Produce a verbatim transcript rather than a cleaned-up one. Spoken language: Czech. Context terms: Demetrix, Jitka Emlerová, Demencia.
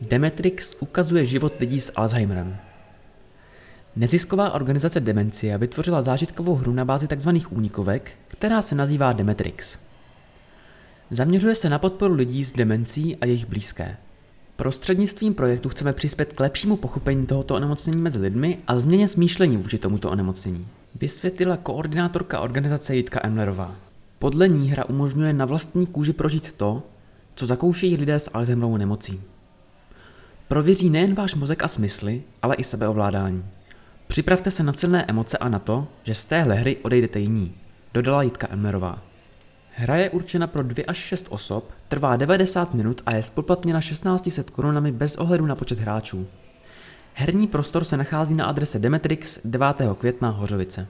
Demetrix ukazuje život lidí s Alzheimerem. Nezisková organizace Demencia vytvořila zážitkovou hru na bázi tzv. Únikovek, která se nazývá Demetrix. Zaměřuje se na podporu lidí s demencí a jejich blízké. Prostřednictvím projektu chceme přispět k lepšímu pochopení tohoto onemocnění mezi lidmi a změně smýšlení vůči tomuto onemocnění, vysvětlila koordinátorka organizace Jitka Emlerová. Podle ní hra umožňuje na vlastní kůži prožít to, co zakoušejí lidé s Alzheimerovou nemocí. Prověří nejen váš mozek a smysly, ale i sebeovládání. Připravte se na silné emoce a na to, že z téhle hry odejdete jiní, dodala Jitka Emlerová. Hra je určena pro dvě až šest osob, trvá devadesát minut a je spoplatněna šestnáct set korunami bez ohledu na počet hráčů. Herní prostor se nachází na adrese Demetrix devátého května Hořovice.